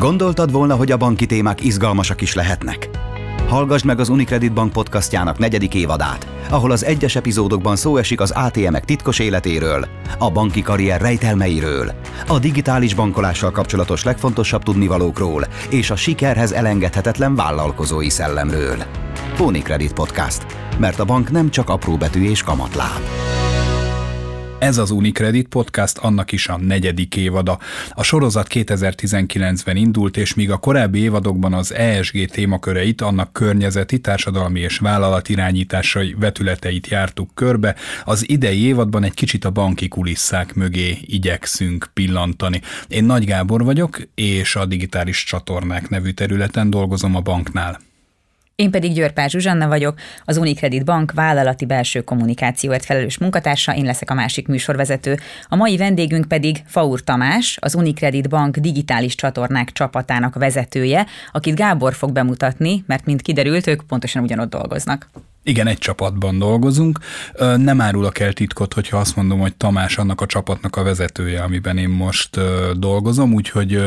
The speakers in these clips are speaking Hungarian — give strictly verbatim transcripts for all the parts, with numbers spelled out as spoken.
Gondoltad volna, hogy a banki témák izgalmasak is lehetnek? Hallgass meg az UniCredit Bank podcastjának negyedik évadát, ahol az egyes epizódokban szó esik az á té emek titkos életéről, a banki karrier rejtelmeiről, a digitális bankolással kapcsolatos legfontosabb tudnivalókról és a sikerhez elengedhetetlen vállalkozói szellemről. UniCredit Podcast, mert a bank nem csak apró betű és kamatláb. Ez az UniCredit Podcast, annak is a negyedik évada. A sorozat kétezer-tizenkilencben indult, és míg a korábbi évadokban az e es gé témaköreit, annak környezeti, társadalmi és vállalatirányításai vetületeit jártuk körbe, az idei évadban egy kicsit a banki kulisszák mögé igyekszünk pillantani. Én Nagy Gábor vagyok, és a Digitális csatornák nevű területen dolgozom a banknál. Én pedig Győr Pár Zsuzsanna vagyok, az UniCredit Bank vállalati belső kommunikációért felelős munkatársa, én leszek a másik műsorvezető. A mai vendégünk pedig Faur Tamás, az UniCredit Bank digitális csatornák csapatának vezetője, akit Gábor fog bemutatni, mert mint kiderült, ők pontosan ugyanott dolgoznak. Igen, egy csapatban dolgozunk. Nem árulok el titkot, hogyha azt mondom, hogy Tamás annak a csapatnak a vezetője, amiben én most dolgozom, úgyhogy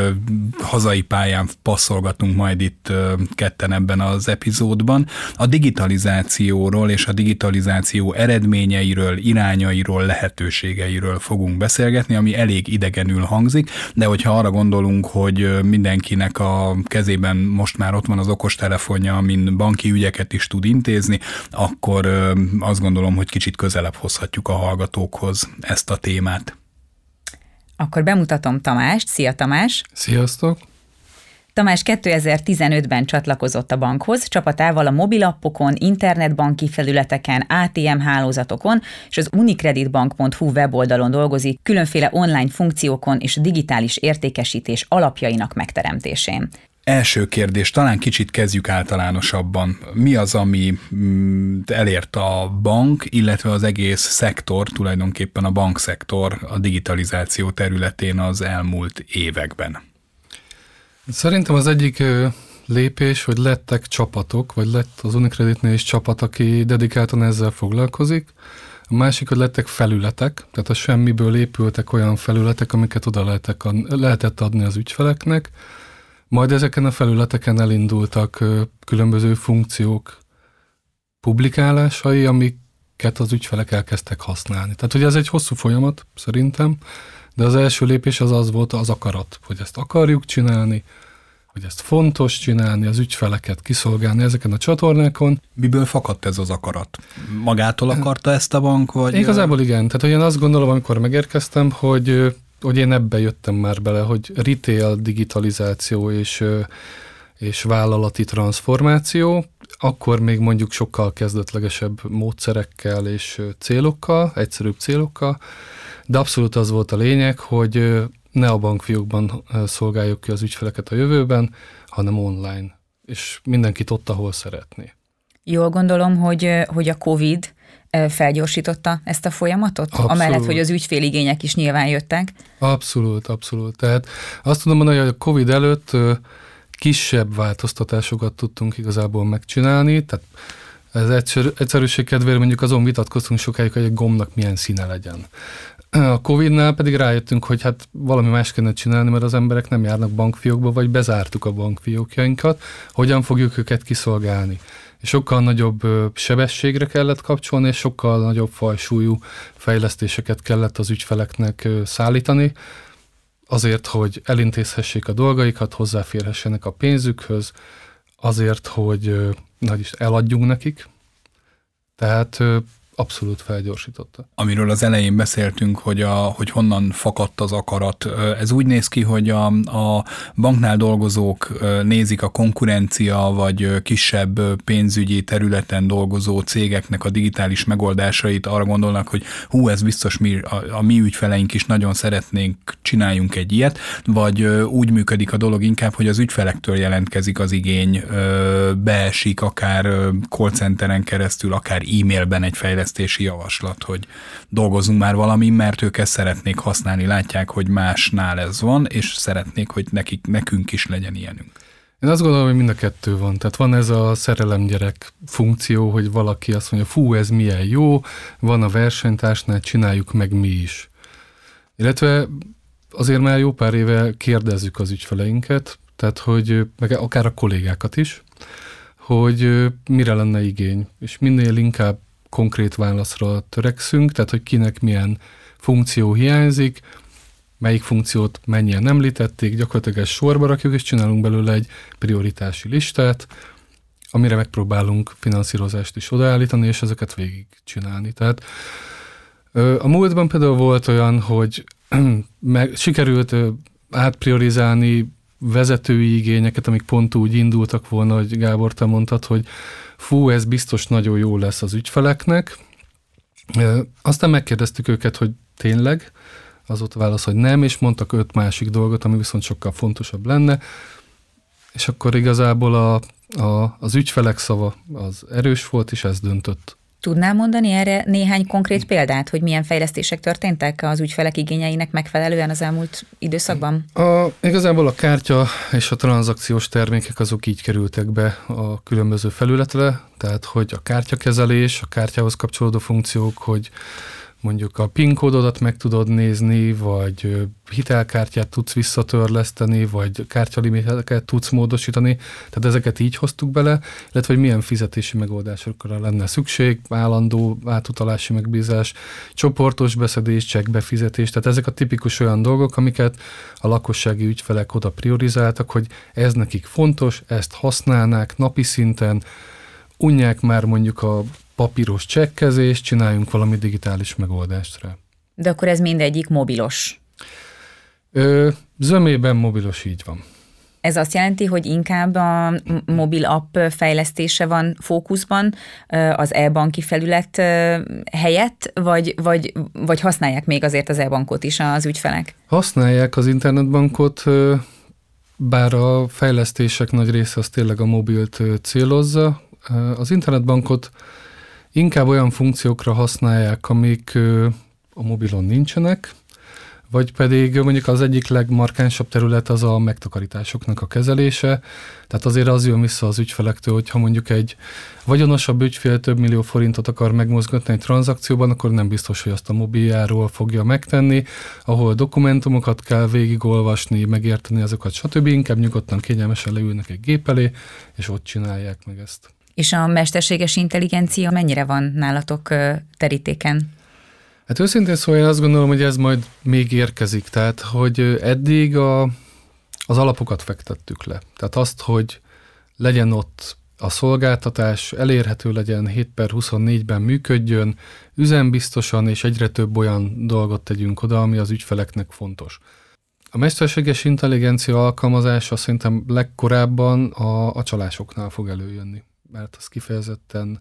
hazai pályán passzolgatunk majd itt ketten ebben az epizódban. A digitalizációról és a digitalizáció eredményeiről, irányairól, lehetőségeiről fogunk beszélgetni, ami elég idegenül hangzik, de hogyha arra gondolunk, hogy mindenkinek a kezében most már ott van az okostelefonja, amin banki ügyeket is tud intézni, akkor azt gondolom, hogy kicsit közelebb hozhatjuk a hallgatókhoz ezt a témát. Akkor bemutatom Tamást. Szia, Tamás! Sziasztok! Tamás kétezer-tizenötben csatlakozott a bankhoz, csapatával a mobilappokon, internetbanki felületeken, á té em hálózatokon és az unicreditbank pont hu weboldalon dolgozik, különféle online funkciókon és digitális értékesítés alapjainak megteremtésén. Első kérdés, talán kicsit kezdjük általánosabban. Mi az, ami elért a bank, illetve az egész szektor, tulajdonképpen a bankszektor a digitalizáció területén az elmúlt években? Szerintem az egyik lépés, hogy lettek csapatok, vagy lett az UniCreditnél is csapat, aki dedikáltan ezzel foglalkozik. A másik, hogy lettek felületek, tehát a semmiből épültek olyan felületek, amiket oda lehetett adni az ügyfeleknek. Majd ezeken a felületeken elindultak különböző funkciók publikálásai, amiket az ügyfelek elkezdtek használni. Tehát ugye ez egy hosszú folyamat szerintem, de az első lépés az az volt, az akarat, hogy ezt akarjuk csinálni, hogy ezt fontos csinálni, az ügyfeleket kiszolgálni ezeken a csatornákon. Miből fakadt ez az akarat? Magától akarta ezt a bank? Vagy igazából igen. Tehát hogy én azt gondolom, amikor megérkeztem, hogy... hogy én ebbe jöttem már bele, hogy retail, digitalizáció és, és vállalati transformáció, akkor még mondjuk sokkal kezdetlegesebb módszerekkel és célokkal, egyszerűbb célokkal, de abszolút az volt a lényeg, hogy ne a bankfiókban szolgáljuk ki az ügyfeleket a jövőben, hanem online, és mindenkit ott, ahol szeretné. Jól gondolom, hogy, hogy a Covid felgyorsította ezt a folyamatot? Abszolút. Amellett, hogy az ügyféligények is nyilván jöttek. Abszolút, abszolút. Tehát azt tudom mondani, hogy a Covid előtt kisebb változtatásokat tudtunk igazából megcsinálni, tehát ez egyszer, egyszerűség kedvéért mondjuk azon vitatkoztunk sokáig, hogy egy gombnak milyen színe legyen. A Covidnál pedig rájöttünk, hogy hát valami más kellene csinálni, mert az emberek nem járnak bankfiókba, vagy bezártuk a bankfiókjainkat, hogyan fogjuk őket kiszolgálni. Sokkal nagyobb sebességre kellett kapcsolni, és sokkal nagyobb fajsúlyú fejlesztéseket kellett az ügyfeleknek szállítani, azért, hogy elintézhessék a dolgaikat, hozzáférhessenek a pénzükhöz, azért, hogy nagyis eladjunk nekik. Tehát abszolút felgyorsította. Amiről az elején beszéltünk, hogy, a, hogy honnan fakadt az akarat. Ez úgy néz ki, hogy a, a banknál dolgozók nézik a konkurencia, vagy kisebb pénzügyi területen dolgozó cégeknek a digitális megoldásait, arra gondolnak, hogy hú, ez biztos mi, a, a mi ügyfeleink is nagyon szeretnénk, csináljunk egy ilyet, vagy úgy működik a dolog inkább, hogy az ügyfelektől jelentkezik az igény, beesik akár call centeren keresztül, akár e-mailben egy fejlesztés, javaslat, hogy dolgozzunk már valami, mert ők ezt szeretnék használni, látják, hogy másnál ez van, és szeretnék, hogy nekik, nekünk is legyen ilyenünk. Én azt gondolom, hogy mind a kettő van. Tehát van ez a szerelemgyerek funkció, hogy valaki azt mondja, fú, ez milyen jó, van a versenytársnál, csináljuk meg mi is. Illetve azért már jó pár éve kérdezzük az ügyfeleinket, tehát hogy meg akár a kollégákat is, hogy mire lenne igény, és minél inkább konkrét válaszra törekszünk, tehát hogy kinek milyen funkció hiányzik, melyik funkciót mennyien említették, gyakorlatilag ezt sorba rakjuk, és csinálunk belőle egy prioritási listát, amire megpróbálunk finanszírozást is odaállítani, és ezeket végigcsinálni. Tehát a múltban például volt olyan, hogy meg, sikerült átpriorizálni vezetői igényeket, amik pont úgy indultak volna, hogy Gábor, te mondtad, hogy fú, ez biztos nagyon jó lesz az ügyfeleknek. Aztán megkérdeztük őket, hogy tényleg, az ott a válasz, hogy nem, és mondtak öt másik dolgot, ami viszont sokkal fontosabb lenne, és akkor igazából a, a, az ügyfelek szava az erős volt, és ez döntött. Tudnál mondani erre néhány konkrét példát, hogy milyen fejlesztések történtek az ügyfelek igényeinek megfelelően az elmúlt időszakban? A, igazából a kártya és a tranzakciós termékek azok így kerültek be a különböző felületre, tehát hogy a kártyakezelés, a kártyához kapcsolódó funkciók, hogy mondjuk a PIN kódodat meg tudod nézni, vagy hitelkártyát tudsz visszatörleszteni, vagy kártyalimiteket tudsz módosítani, tehát ezeket így hoztuk bele, illetve hogy milyen fizetési megoldásokra lenne szükség, állandó átutalási megbízás, csoportos beszedés, csekkbefizetés, tehát ezek a tipikus olyan dolgok, amiket a lakossági ügyfelek oda priorizáltak, hogy ez nekik fontos, ezt használnák napi szinten, unják már mondjuk a papíros csekkezést, csináljunk valami digitális megoldást rá. De akkor ez mindegyik mobilos? Ö, zömében mobilos, így van. Ez azt jelenti, hogy inkább a mobil app fejlesztése van fókuszban az e-banki felület helyett, vagy, vagy, vagy használják még azért az e-bankot is az ügyfelek? Használják az internetbankot, bár a fejlesztések nagy része az tényleg a mobilt célozza. Az internetbankot inkább olyan funkciókra használják, amik a mobilon nincsenek, vagy pedig mondjuk az egyik legmarkánsabb terület az a megtakarításoknak a kezelése, tehát azért az jön vissza az ügyfelektől, hogyha mondjuk egy vagyonosabb ügyfél több millió forintot akar megmozgatni egy tranzakcióban, akkor nem biztos, hogy azt a mobiljáról fogja megtenni, ahol dokumentumokat kell végigolvasni, megérteni azokat, stb. Inkább nyugodtan, kényelmesen leülnek egy gép elé, és ott csinálják meg ezt. És a mesterséges intelligencia mennyire van nálatok terítéken? Hát őszintén szóval én azt gondolom, hogy ez majd még érkezik. Tehát, hogy eddig a, az alapokat fektettük le. Tehát azt, hogy legyen ott a szolgáltatás, elérhető legyen, hét per huszonnégyben működjön, üzembiztosan, és egyre több olyan dolgot tegyünk oda, ami az ügyfeleknek fontos. A mesterséges intelligencia alkalmazása szerintem legkorábban a, a csalásoknál fog előjönni, mert az kifejezetten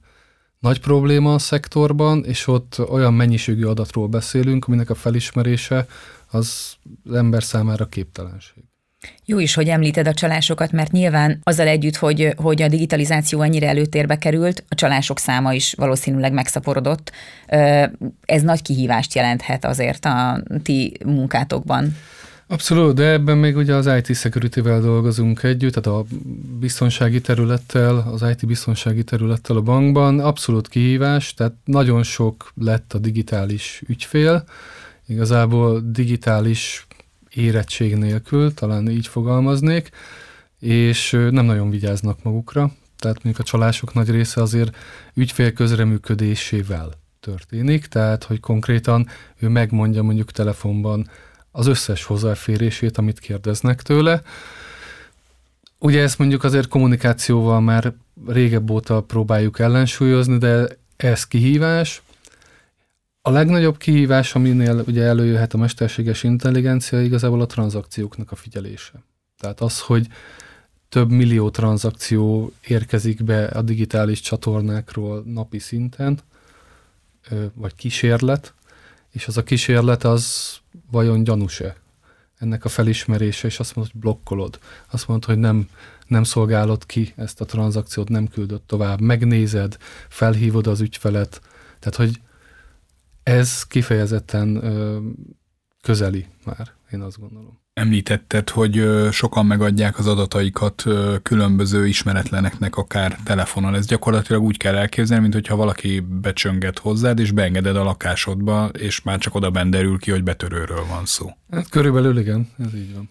nagy probléma a szektorban, és ott olyan mennyiségű adatról beszélünk, aminek a felismerése az ember számára képtelenség. Jó is, hogy említed a csalásokat, mert nyilván azzal együtt, hogy, hogy a digitalizáció annyira előtérbe került, a csalások száma is valószínűleg megszaporodott. Ez nagy kihívást jelenthet azért a ti munkátokban. Abszolút, de ebben még ugye az i té security-vel dolgozunk együtt, tehát a biztonsági területtel, az i té biztonsági területtel a bankban. Abszolút kihívás, tehát nagyon sok lett a digitális ügyfél, igazából digitális érettség nélkül, talán így fogalmaznék, és nem nagyon vigyáznak magukra, tehát mondjuk a csalások nagy része azért ügyfél közreműködésével történik, tehát hogy konkrétan ő megmondja mondjuk telefonban az összes hozzáférését, amit kérdeznek tőle. Ugye ezt mondjuk azért kommunikációval már régebb óta próbáljuk ellensúlyozni, de ez kihívás. A legnagyobb kihívás, aminél ugye előjöhet a mesterséges intelligencia, igazából a tranzakcióknak a figyelése. Tehát az, hogy több millió tranzakció érkezik be a digitális csatornákról napi szinten, vagy kísérlet, és az a kísérlet az vajon gyanús-e? Ennek a felismerése, és azt mondod, hogy blokkolod. Azt mondod, hogy nem, nem szolgálod ki ezt a tranzakciót, nem küldöd tovább, megnézed, felhívod az ügyfelet. Tehát, hogy ez kifejezetten ö, közeli már, én azt gondolom. Említetted, hogy sokan megadják az adataikat különböző ismeretleneknek akár telefonon. Ez gyakorlatilag úgy kell elképzelni, mint hogyha valaki becsönget hozzád, és beengeded a lakásodba, és már csak oda benderül ki, hogy betörőről van szó. Hát körülbelül igen, ez így van.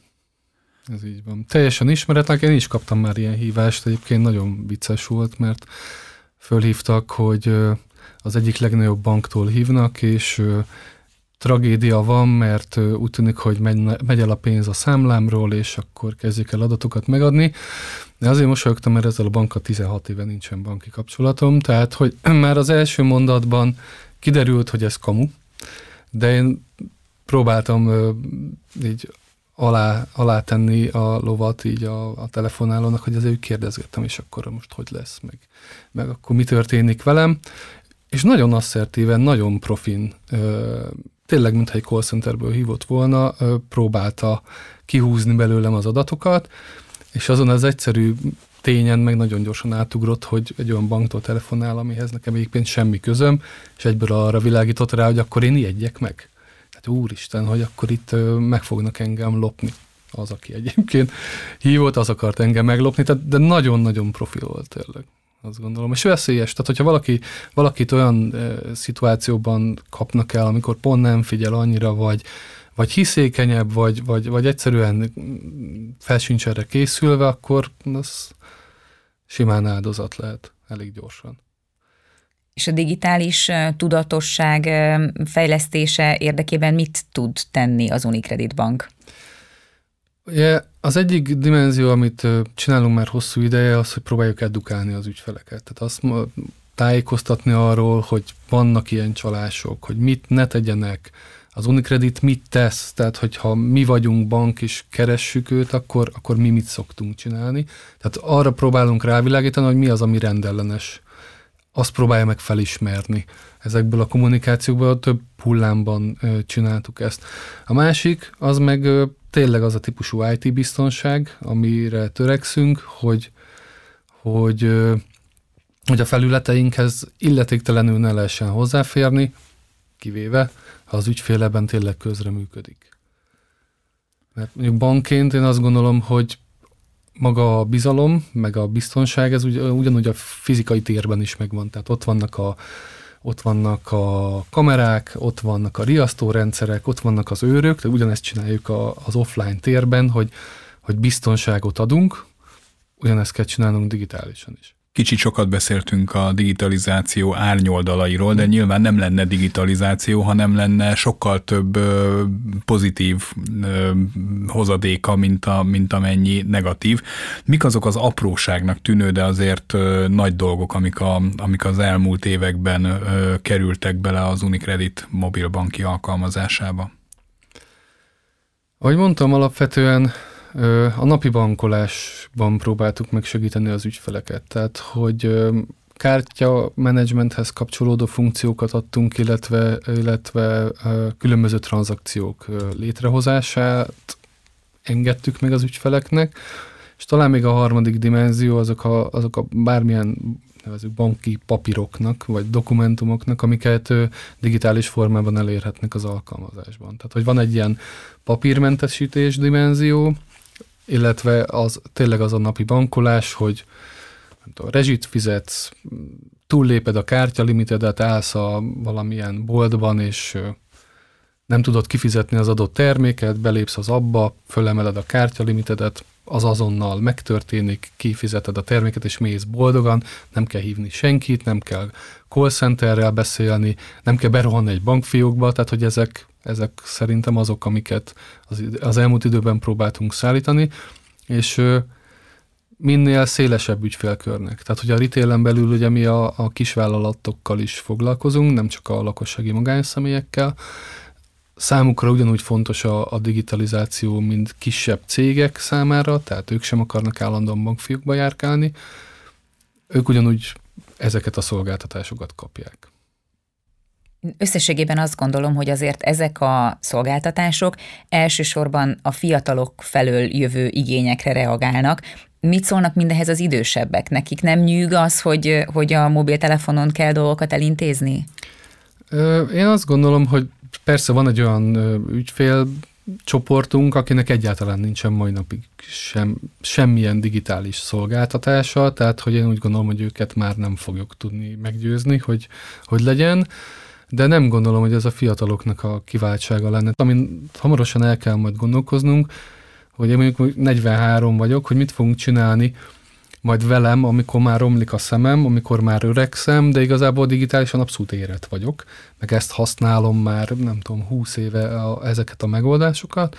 Ez így van. Teljesen ismeretlenek, én is kaptam már ilyen hívást, egyébként nagyon vicces volt, mert fölhívtak, hogy az egyik legnagyobb banktól hívnak, és tragédia van, mert úgy tűnik, hogy megy, megy el a pénz a számlámról, és akkor kezdjük el adatokat megadni. De azért mosolyogtam, mert ezzel a bankkal tizenhat éve nincsen banki kapcsolatom, tehát hogy már az első mondatban kiderült, hogy ez kamu, de én próbáltam így alá, alá tenni a lovat így a, a telefonálónak, hogy azért kérdezgettem, és akkor most hogy lesz, meg, meg akkor mi történik velem. És nagyon asszertíven, nagyon profin, tényleg mintha egy call centerből hívott volna, próbálta kihúzni belőlem az adatokat, és azon az egyszerű tényen meg nagyon gyorsan átugrott, hogy egy olyan banktól telefonál, amihez nekem egyébként semmi közöm, és egyből arra világított rá, hogy akkor én ijedjek meg. Hát úristen, hogy akkor itt meg fognak engem lopni. Az, aki egyébként hívott, az akart engem meglopni, tehát, de nagyon-nagyon profi volt tényleg. Azt gondolom, és veszélyes. Tehát, hogyha valaki, valakit olyan e, szituációban kapnak el, amikor pont nem figyel annyira, vagy, vagy hiszékenyebb, vagy, vagy, vagy egyszerűen fel sincs erre készülve, akkor az simán áldozat lehet elég gyorsan. És a digitális tudatosság fejlesztése érdekében mit tud tenni az UniCredit Bank? Yeah, az egyik dimenzió, amit csinálunk már hosszú ideje, az, hogy próbáljuk edukálni az ügyfeleket. Tehát azt tájékoztatni arról, hogy vannak ilyen csalások, hogy mit ne tegyenek, az UniCredit mit tesz, tehát hogyha mi vagyunk bank és keressük őt, akkor, akkor mi mit szoktunk csinálni. Tehát arra próbálunk rávilágítani, hogy mi az, ami rendellenes. Azt próbálja meg felismerni. Ezekből a kommunikációkból több hullámban csináltuk ezt. A másik, az meg tényleg az a típusú i té biztonság, amire törekszünk, hogy, hogy, hogy a felületeinkhez illetéktelenül ne lehessen hozzáférni, kivéve, ha az ügyféleben tényleg közreműködik. Mert mondjuk bankként én azt gondolom, hogy maga a bizalom, meg a biztonság, ez ugy, ugyanúgy a fizikai térben is megvan. Tehát ott vannak a ott vannak a kamerák, ott vannak a riasztórendszerek, ott vannak az őrök, de ugyanezt csináljuk a, az offline térben, hogy, hogy biztonságot adunk, ugyanezt kell csinálnunk digitálisan is. Kicsit sokat beszéltünk a digitalizáció árnyoldalairól, de nyilván nem lenne digitalizáció, hanem lenne sokkal több pozitív hozadéka, mint, a, mint amennyi negatív. Mik azok az apróságnak tűnő, de azért nagy dolgok, amik, a, amik az elmúlt években kerültek bele az UniCredit mobilbanki alkalmazásába? Ahogy mondtam, alapvetően a napi bankolásban próbáltuk meg segíteni az ügyfeleket, tehát hogy kártya menedzsmenthez kapcsolódó funkciókat adtunk, illetve, illetve különböző tranzakciók létrehozását engedtük meg az ügyfeleknek, és talán még a harmadik dimenzió azok a, azok a bármilyen nevezük banki papíroknak, vagy dokumentumoknak, amiket digitális formában elérhetnek az alkalmazásban. Tehát, hogy van egy ilyen papírmentesítés dimenzió, illetve az tényleg az a napi bankolás, hogy nem tudom, rezsit fizetsz, túlléped a kártyalimitedet, állsz a valamilyen boltban, és nem tudod kifizetni az adott terméket, belépsz az appba, fölemeled a kártyalimitedet, az azonnal megtörténik, kifizeted a terméket, és mész boldogan, nem kell hívni senkit, nem kell call centerrel beszélni, nem kell berohanni egy bankfiókba, tehát hogy ezek Ezek szerintem azok, amiket az, az elmúlt időben próbáltunk szállítani, és ö, minél szélesebb ügyfélkörnek. Tehát, hogy a retailen belül ugye mi a, a kisvállalatokkal is foglalkozunk, nem csak a lakossági magánszemélyekkel. Számukra ugyanúgy fontos a, a digitalizáció, mint kisebb cégek számára, tehát ők sem akarnak állandóan bankfiókba járkálni. Ők ugyanúgy ezeket a szolgáltatásokat kapják. Összességében azt gondolom, hogy azért ezek a szolgáltatások elsősorban a fiatalok felől jövő igényekre reagálnak. Mit szólnak mindehez az idősebbek? Nekik nem nyűg az, hogy, hogy a mobiltelefonon kell dolgokat elintézni? Én azt gondolom, hogy persze van egy olyan ügyfélcsoportunk, akinek egyáltalán nincsen mai napig sem, semmilyen digitális szolgáltatása, tehát hogy én úgy gondolom, hogy őket már nem fogjuk tudni meggyőzni, hogy, hogy legyen. De nem gondolom, hogy ez a fiataloknak a kiváltsága lenne. Amin hamarosan el kell majd gondolkoznunk, hogy én mondjuk negyvenhárom vagyok, hogy mit fogunk csinálni majd velem, amikor már romlik a szemem, amikor már öregszem, de igazából digitálisan abszolút érett vagyok, meg ezt használom már, nem tudom, húsz éve a, ezeket a megoldásokat,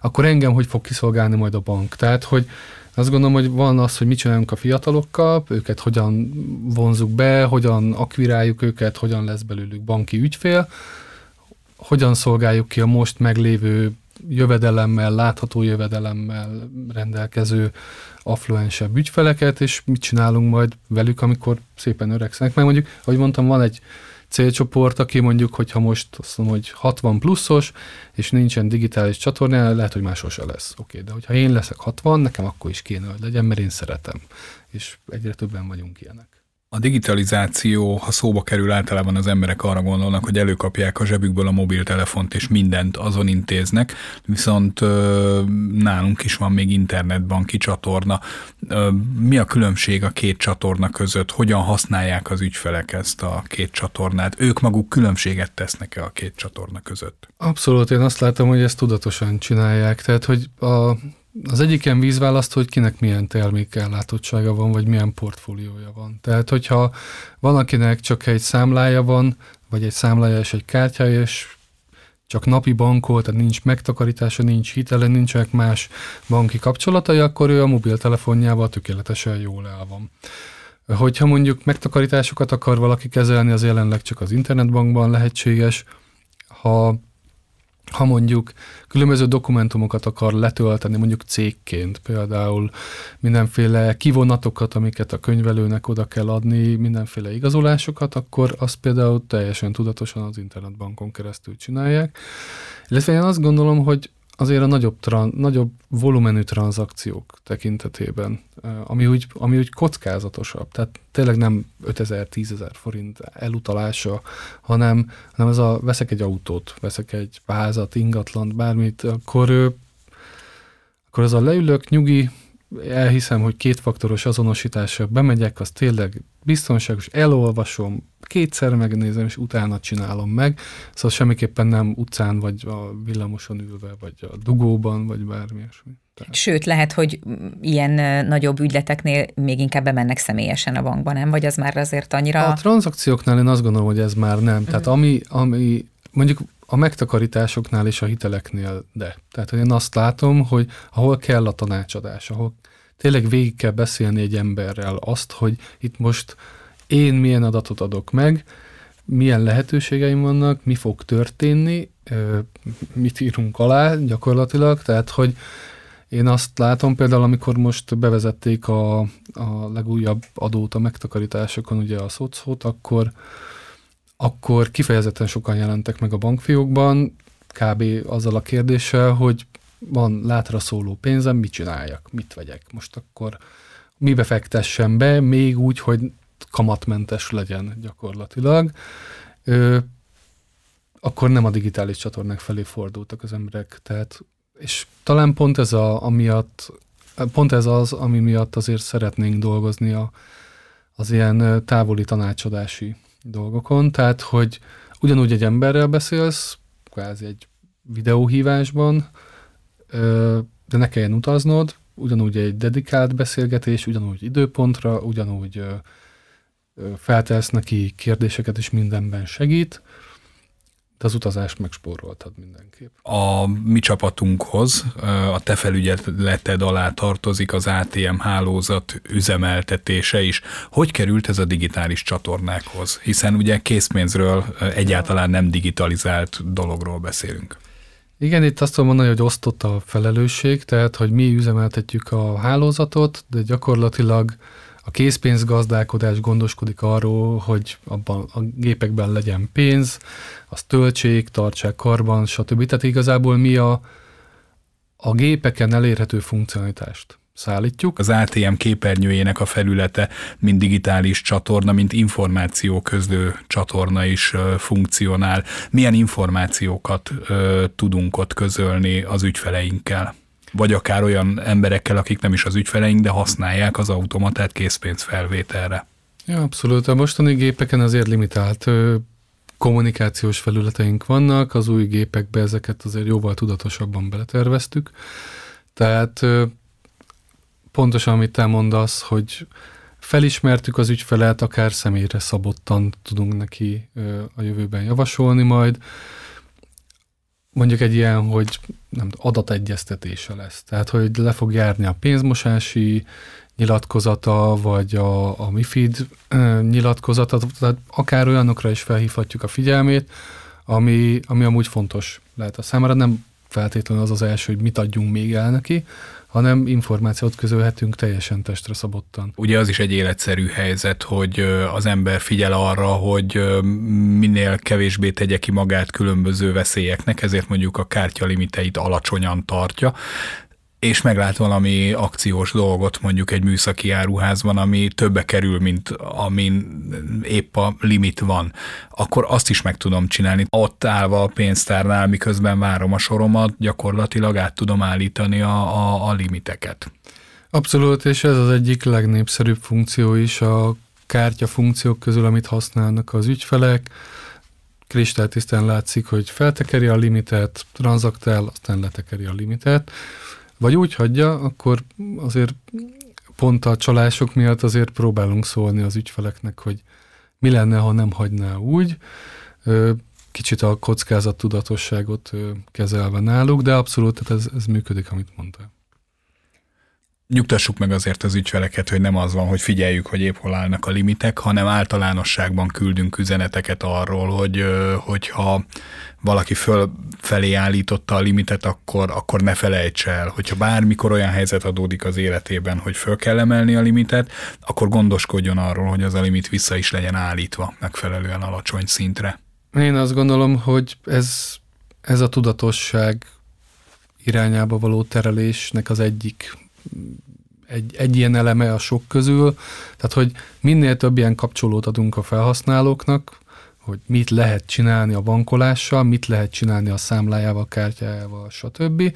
akkor engem hogy fog kiszolgálni majd a bank? Tehát, hogy azt gondolom, hogy van az, hogy mit csináljunk a fiatalokkal, őket hogyan vonzuk be, hogyan akviráljuk őket, hogyan lesz belőlük banki ügyfél, hogyan szolgáljuk ki a most meglévő jövedelemmel, látható jövedelemmel rendelkező affluensebb ügyfeleket, és mit csinálunk majd velük, amikor szépen öregszenek. Mert mondjuk, ahogy mondtam, van egy célcsoport, aki mondjuk, hogyha most azt mondom, hogy hatvan pluszos, és nincsen digitális csatornája, lehet, hogy máshol se lesz. Oké, de hogyha én leszek hatvan, nekem akkor is kéne, hogy legyen, mert én szeretem. És egyre többen vagyunk ilyenek. A digitalizáció, ha szóba kerül, általában az emberek arra gondolnak, hogy előkapják a zsebükből a mobiltelefont, és mindent azon intéznek, viszont ö, nálunk is van még internetbanki csatorna. Ö, mi a különbség a két csatorna között? Hogyan használják az ügyfelek ezt a két csatornát? Ők maguk különbséget tesznek-e a két csatorna között? Abszolút, én azt látom, hogy ezt tudatosan csinálják. Tehát, hogy a... Az egyiken vízválaszt, hogy kinek milyen termékellátottsága van, vagy milyen portfóliója van. Tehát, hogyha van, akinek csak egy számlája van, vagy egy számlája és egy kártyája, és csak napi bankol, tehát nincs megtakarítása, nincs hitele, nincsenek más banki kapcsolatai, akkor ő a mobiltelefonjával tökéletesen jól el van. Hogyha mondjuk megtakarításokat akar valaki kezelni, az jelenleg csak az internetbankban lehetséges. Ha Ha mondjuk különböző dokumentumokat akar letölteni, mondjuk cégként, például mindenféle kivonatokat, amiket a könyvelőnek oda kell adni, mindenféle igazolásokat, akkor azt például teljesen tudatosan az internetbankon keresztül csinálják. Illetve én azt gondolom, hogy azért a nagyobb, tran- nagyobb volumenű tranzakciók tekintetében, ami úgy, ami úgy kockázatosabb, tehát tényleg nem ötezer-tízezer forint elutalása, hanem, hanem ez a veszek egy autót, veszek egy házat, ingatlant, bármit, akkor, akkor ez a leülök, nyugi, elhiszem, hogy kétfaktoros azonosításra bemegyek, az tényleg biztonságos, elolvasom, kétszer megnézem, és utána csinálom meg. Szóval semmiképpen nem utcán, vagy a villamoson ülve, vagy a dugóban, vagy bármi ilyesmi. Tehát. Sőt, lehet, hogy ilyen nagyobb ügyleteknél még inkább bemennek személyesen a bankba, nem? Vagy az már azért annyira... A tranzakcióknál én azt gondolom, hogy ez már nem. Uh-huh. Tehát ami, ami mondjuk a megtakarításoknál és a hiteleknél, de. Tehát én azt látom, hogy ahol kell a tanácsadás, ahol tényleg végig kell beszélni egy emberrel azt, hogy itt most én milyen adatot adok meg, milyen lehetőségeim vannak, mi fog történni, mit írunk alá gyakorlatilag, tehát hogy én azt látom például, amikor most bevezették a, a legújabb adót a megtakarításokon, ugye a SZOCHÓt, akkor akkor kifejezetten sokan jelentek meg a bankfiókban, kb. Azzal a kérdéssel, hogy van látra szóló pénzem, mit csináljak, mit vegyek. Most akkor mibe fektessem be, még úgy, hogy kamatmentes legyen gyakorlatilag. Ö, akkor nem a digitális csatornák felé fordultak az emberek. Tehát, és talán pont ez, a, amiatt, pont ez az, ami miatt azért szeretnénk dolgozni a, az ilyen távoli tanácsadási dolgokon, tehát, hogy ugyanúgy egy emberrel beszélsz, kvázi egy videóhívásban, de ne kelljen utaznod, ugyanúgy egy dedikált beszélgetés, ugyanúgy időpontra, ugyanúgy feltelsz neki kérdéseket, és mindenben segít, de az utazást megspóroltad mindenképp. A mi csapatunkhoz, a te felügyeleted alá tartozik az á té em hálózat üzemeltetése is. Hogy került ez a digitális csatornákhoz? Hiszen ugye készpénzről, egyáltalán nem digitalizált dologról beszélünk. Igen, itt azt tudom mondani, hogy osztott a felelősség, tehát hogy mi üzemeltetjük a hálózatot, de gyakorlatilag a készpénzgazdálkodás gondoskodik arról, hogy abban a gépekben legyen pénz, azt töltsék, tartsák karban, stb. Tehát igazából mi a, a gépeken elérhető funkcionalitást szállítjuk. Az á té em képernyőjének a felülete, mint digitális csatorna, mint információközlő csatorna is funkcionál. Milyen információkat ö, tudunk ott közölni az ügyfeleinkkel? Vagy akár olyan emberekkel, akik nem is az ügyfeleink, de használják az automatát készpénzfelvételre. Ja, abszolút. A mostani gépeken azért limitált ö, kommunikációs felületeink vannak, az új gépekbe ezeket azért jóval tudatosabban beleterveztük. Tehát pontosan, amit elmondasz, hogy felismertük az ügyfelet, akár személyre szabottan tudunk neki a jövőben javasolni majd. Mondjuk egy ilyen, hogy nem, adategyeztetése lesz. Tehát, hogy le fog járni a pénzmosási nyilatkozata, vagy a, a MiFID nyilatkozata, tehát akár olyanokra is felhívhatjuk a figyelmét, ami, ami amúgy fontos lehet a számára. Nem feltétlenül az az első, hogy mit adjunk még el neki, hanem információt közölhetünk teljesen testre szabottan. Ugye az is egy életszerű helyzet, hogy az ember figyel arra, hogy minél kevésbé tegye ki magát különböző veszélyeknek, ezért mondjuk a kártya limiteit alacsonyan tartja, és meglát valami akciós dolgot mondjuk egy műszaki áruházban, ami többe kerül, mint amin épp a limit van, akkor azt is meg tudom csinálni. Ott állva a pénztárnál, miközben várom a soromat, gyakorlatilag át tudom állítani a, a, a limiteket. Abszolút, és ez az egyik legnépszerűbb funkció is a kártya funkciók közül, amit használnak az ügyfelek. Kristálytisztán látszik, hogy feltekeri a limitet, tranzaktál, aztán letekeri a limitet, vagy úgy hagyja, akkor azért pont a csalások miatt azért próbálunk szólni az ügyfeleknek, hogy mi lenne, ha nem hagyná úgy. Kicsit a kockázattudatosságot kezelve náluk, de abszolút tehát ez, ez működik, amit mondtál. Nyugtassuk meg azért az ügyfeleket, hogy nem az van, hogy figyeljük, hogy épp hol állnak a limitek, hanem általánosságban küldünk üzeneteket arról, hogy hogyha valaki fölfelé állította a limitet, akkor, akkor ne felejts el. Hogyha bármikor olyan helyzet adódik az életében, hogy föl kell emelni a limitet, akkor gondoskodjon arról, hogy az a limit vissza is legyen állítva megfelelően alacsony szintre. Én azt gondolom, hogy ez, ez a tudatosság irányába való terelésnek az egyik Egy, egy ilyen eleme a sok közül, tehát hogy minél több ilyen kapcsolót adunk a felhasználóknak, hogy mit lehet csinálni a bankolással, mit lehet csinálni a számlájával, kártyájával, stb.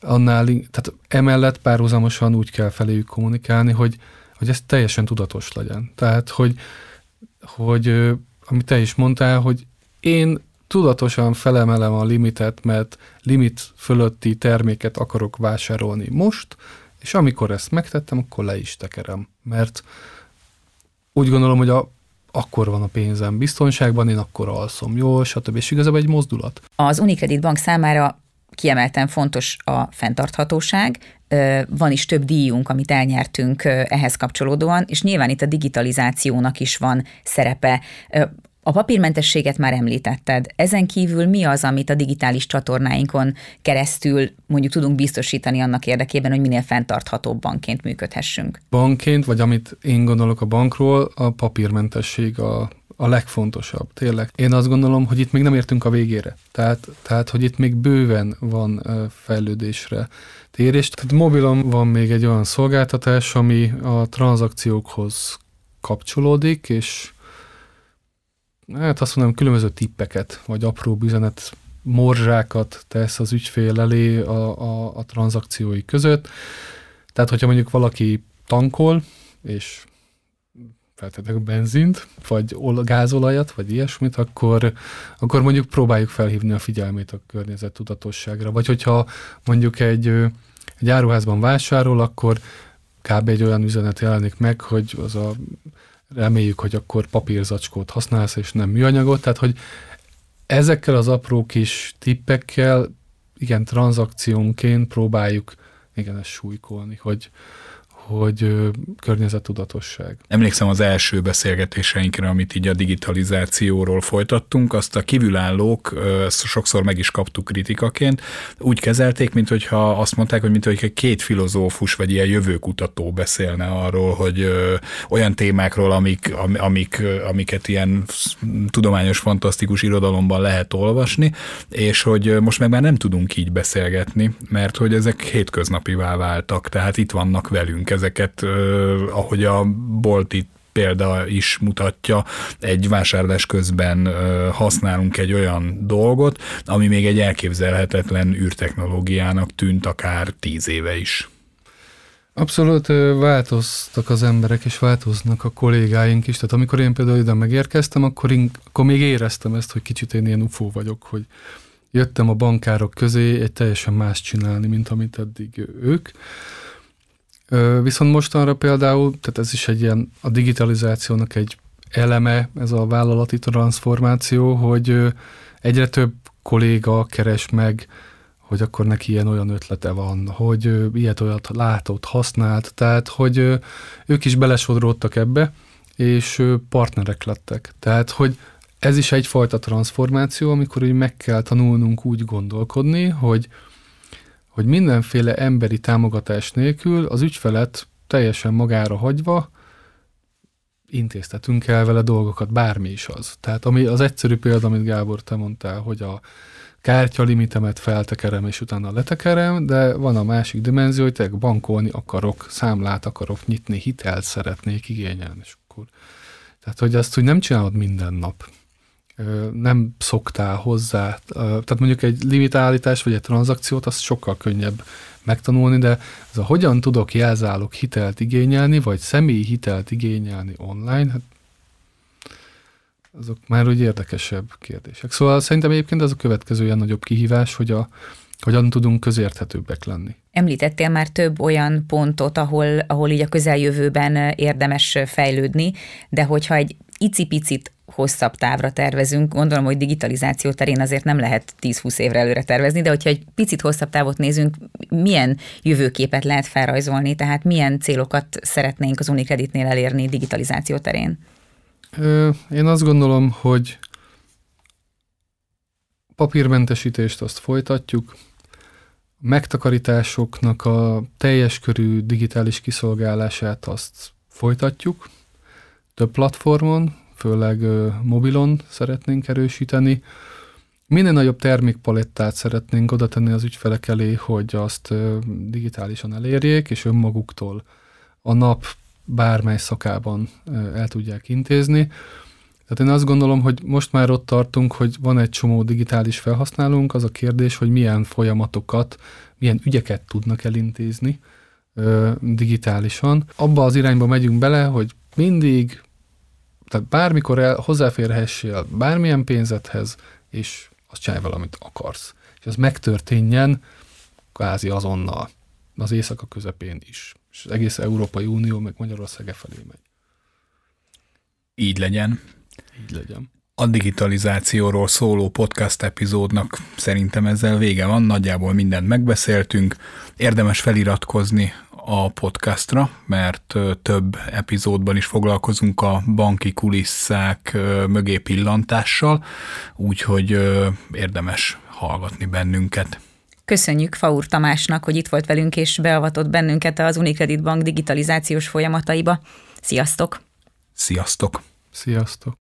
Annál, tehát emellett párhuzamosan úgy kell feléjük kommunikálni, hogy, hogy ez teljesen tudatos legyen. Tehát, hogy, hogy amit te is mondtál, hogy én tudatosan felemelem a limitet, mert limit fölötti terméket akarok vásárolni most, és amikor ezt megtettem, akkor le is tekerem. Mert úgy gondolom, hogy a, akkor van a pénzem biztonságban, én akkor alszom jól, stb. És igazából egy mozdulat. Az UniCredit Bank számára kiemelten fontos a fenntarthatóság, van is több díjunk, amit elnyertünk ehhez kapcsolódóan, és nyilván itt a digitalizációnak is van szerepe. A papírmentességet már említetted. Ezen kívül mi az, amit a digitális csatornáinkon keresztül mondjuk tudunk biztosítani annak érdekében, hogy minél fenntarthatóbb bankként működhessünk? Bankként, vagy amit én gondolok a bankról, a papírmentesség a, a legfontosabb, tényleg. Én azt gondolom, hogy itt még nem értünk a végére. Tehát, tehát hogy itt még bőven van fejlődésre térés. Tehát mobilon van még egy olyan szolgáltatás, ami a tranzakciókhoz kapcsolódik, és hát azt mondom, különböző tippeket, vagy apró üzenet morzsákat tesz az ügyfél elé a, a, a tranzakciói között. Tehát, hogyha mondjuk valaki tankol, és feltétlenül benzint, vagy gázolajat, vagy ilyesmit, akkor, akkor mondjuk próbáljuk felhívni a figyelmét a környezet tudatosságra. Vagy hogyha mondjuk egy, egy áruházban vásárol, akkor kb. Egy olyan üzenet jelenik meg, hogy az a reméljük, hogy akkor papírzacskót használsz, és nem műanyagot, tehát hogy ezekkel az apró kis tippekkel, igen, tranzakciónként próbáljuk igen, ezt súlykolni, hogy, hogy környezettudatosság. Emlékszem az első beszélgetéseinkre, amit így a digitalizációról folytattunk, azt a kívülállók, ezt sokszor meg is kaptuk kritikaként, úgy kezelték, mint hogyha azt mondták, hogy mint hogyha két filozófus vagy ilyen jövőkutató beszélne arról, hogy ö, olyan témákról, amik, amik, amiket ilyen tudományos, fantasztikus irodalomban lehet olvasni, és hogy most meg már nem tudunk így beszélgetni, mert hogy ezek hétköznapivá váltak, tehát itt vannak velünk ezeket, ahogy a bolti példa is mutatja, egy vásárlás közben használunk egy olyan dolgot, ami még egy elképzelhetetlen űrtechnológiának tűnt akár tíz éve is. Abszolút változtak az emberek, és változnak a kollégáink is. Tehát amikor én például ide megérkeztem, akkor, én, akkor még éreztem ezt, hogy kicsit én ilyen ufó vagyok, hogy jöttem a bankárok közé egy teljesen más csinálni, mint amit eddig ők. Viszont mostanra például, tehát ez is egy ilyen a digitalizációnak egy eleme, ez a vállalati transformáció, hogy egyre több kolléga keres meg, hogy akkor neki ilyen-olyan ötlete van, hogy ilyet-olyat látott, használt, tehát hogy ők is belesodródtak ebbe, és partnerek lettek. Tehát, hogy ez is egyfajta transformáció, amikor így meg kell tanulnunk úgy gondolkodni, hogy, hogy mindenféle emberi támogatás nélkül az ügyfelet teljesen magára hagyva intéztetünk el vele dolgokat, bármi is az. Tehát ami az egyszerű példa, amit Gábor, te mondtál, hogy a kártyalimitemet feltekerem, és utána letekerem, de van a másik dimenzió, hogy tényleg bankolni akarok, számlát akarok nyitni, hitelt szeretnék igényelni, és akkor... Tehát, hogy ezt úgy nem csinálod minden nap. Nem szoktál hozzá. Tehát mondjuk egy limitállítás vagy egy tranzakciót, az sokkal könnyebb megtanulni, de ez a hogyan tudok jelzálog hitelt igényelni, vagy személyi hitelt igényelni online, hát azok már úgy érdekesebb kérdések. Szóval szerintem egyébként ez a következő ilyen nagyobb kihívás, hogy a, hogyan tudunk közérthetőbbek lenni. Említettél már több olyan pontot, ahol, ahol így a közeljövőben érdemes fejlődni, de hogyha egy icipicit hosszabb távra tervezünk, gondolom, hogy digitalizáció terén azért nem lehet tíz-húsz évre előre tervezni, de hogyha egy picit hosszabb távot nézünk, milyen jövőképet lehet felrajzolni, tehát milyen célokat szeretnénk az UniCreditnél elérni digitalizáció terén? Én azt gondolom, hogy papírmentesítést azt folytatjuk, megtakarításoknak a teljes körű digitális kiszolgálását azt folytatjuk, több platformon, főleg mobilon szeretnénk erősíteni. Minél nagyobb termékpalettát szeretnénk oda tenni az ügyfelek elé, hogy azt digitálisan elérjék, és önmaguktól a nap bármely szakában el tudják intézni. Tehát én azt gondolom, hogy most már ott tartunk, hogy van egy csomó digitális felhasználónk, az a kérdés, hogy milyen folyamatokat, milyen ügyeket tudnak elintézni ö, digitálisan. Abba az irányba megyünk bele, hogy mindig, tehát bármikor el, hozzáférhessél bármilyen pénzedhez, és azt csinálj valamit akarsz. És ez megtörténjen kvázi azonnal, az éjszaka közepén is. És az egész Európai Unió, meg Magyarország e felé megy. Így legyen. Így legyen. A digitalizációról szóló podcast epizódnak szerintem ezzel vége van, nagyjából mindent megbeszéltünk. Érdemes feliratkozni a podcastra, mert több epizódban is foglalkozunk a banki kulisszák mögé pillantással, úgyhogy érdemes hallgatni bennünket. Köszönjük Faur Tamásnak, hogy itt volt velünk és beavatott bennünket az UniCredit Bank digitalizációs folyamataiba. Sziasztok! Sziasztok! Sziasztok!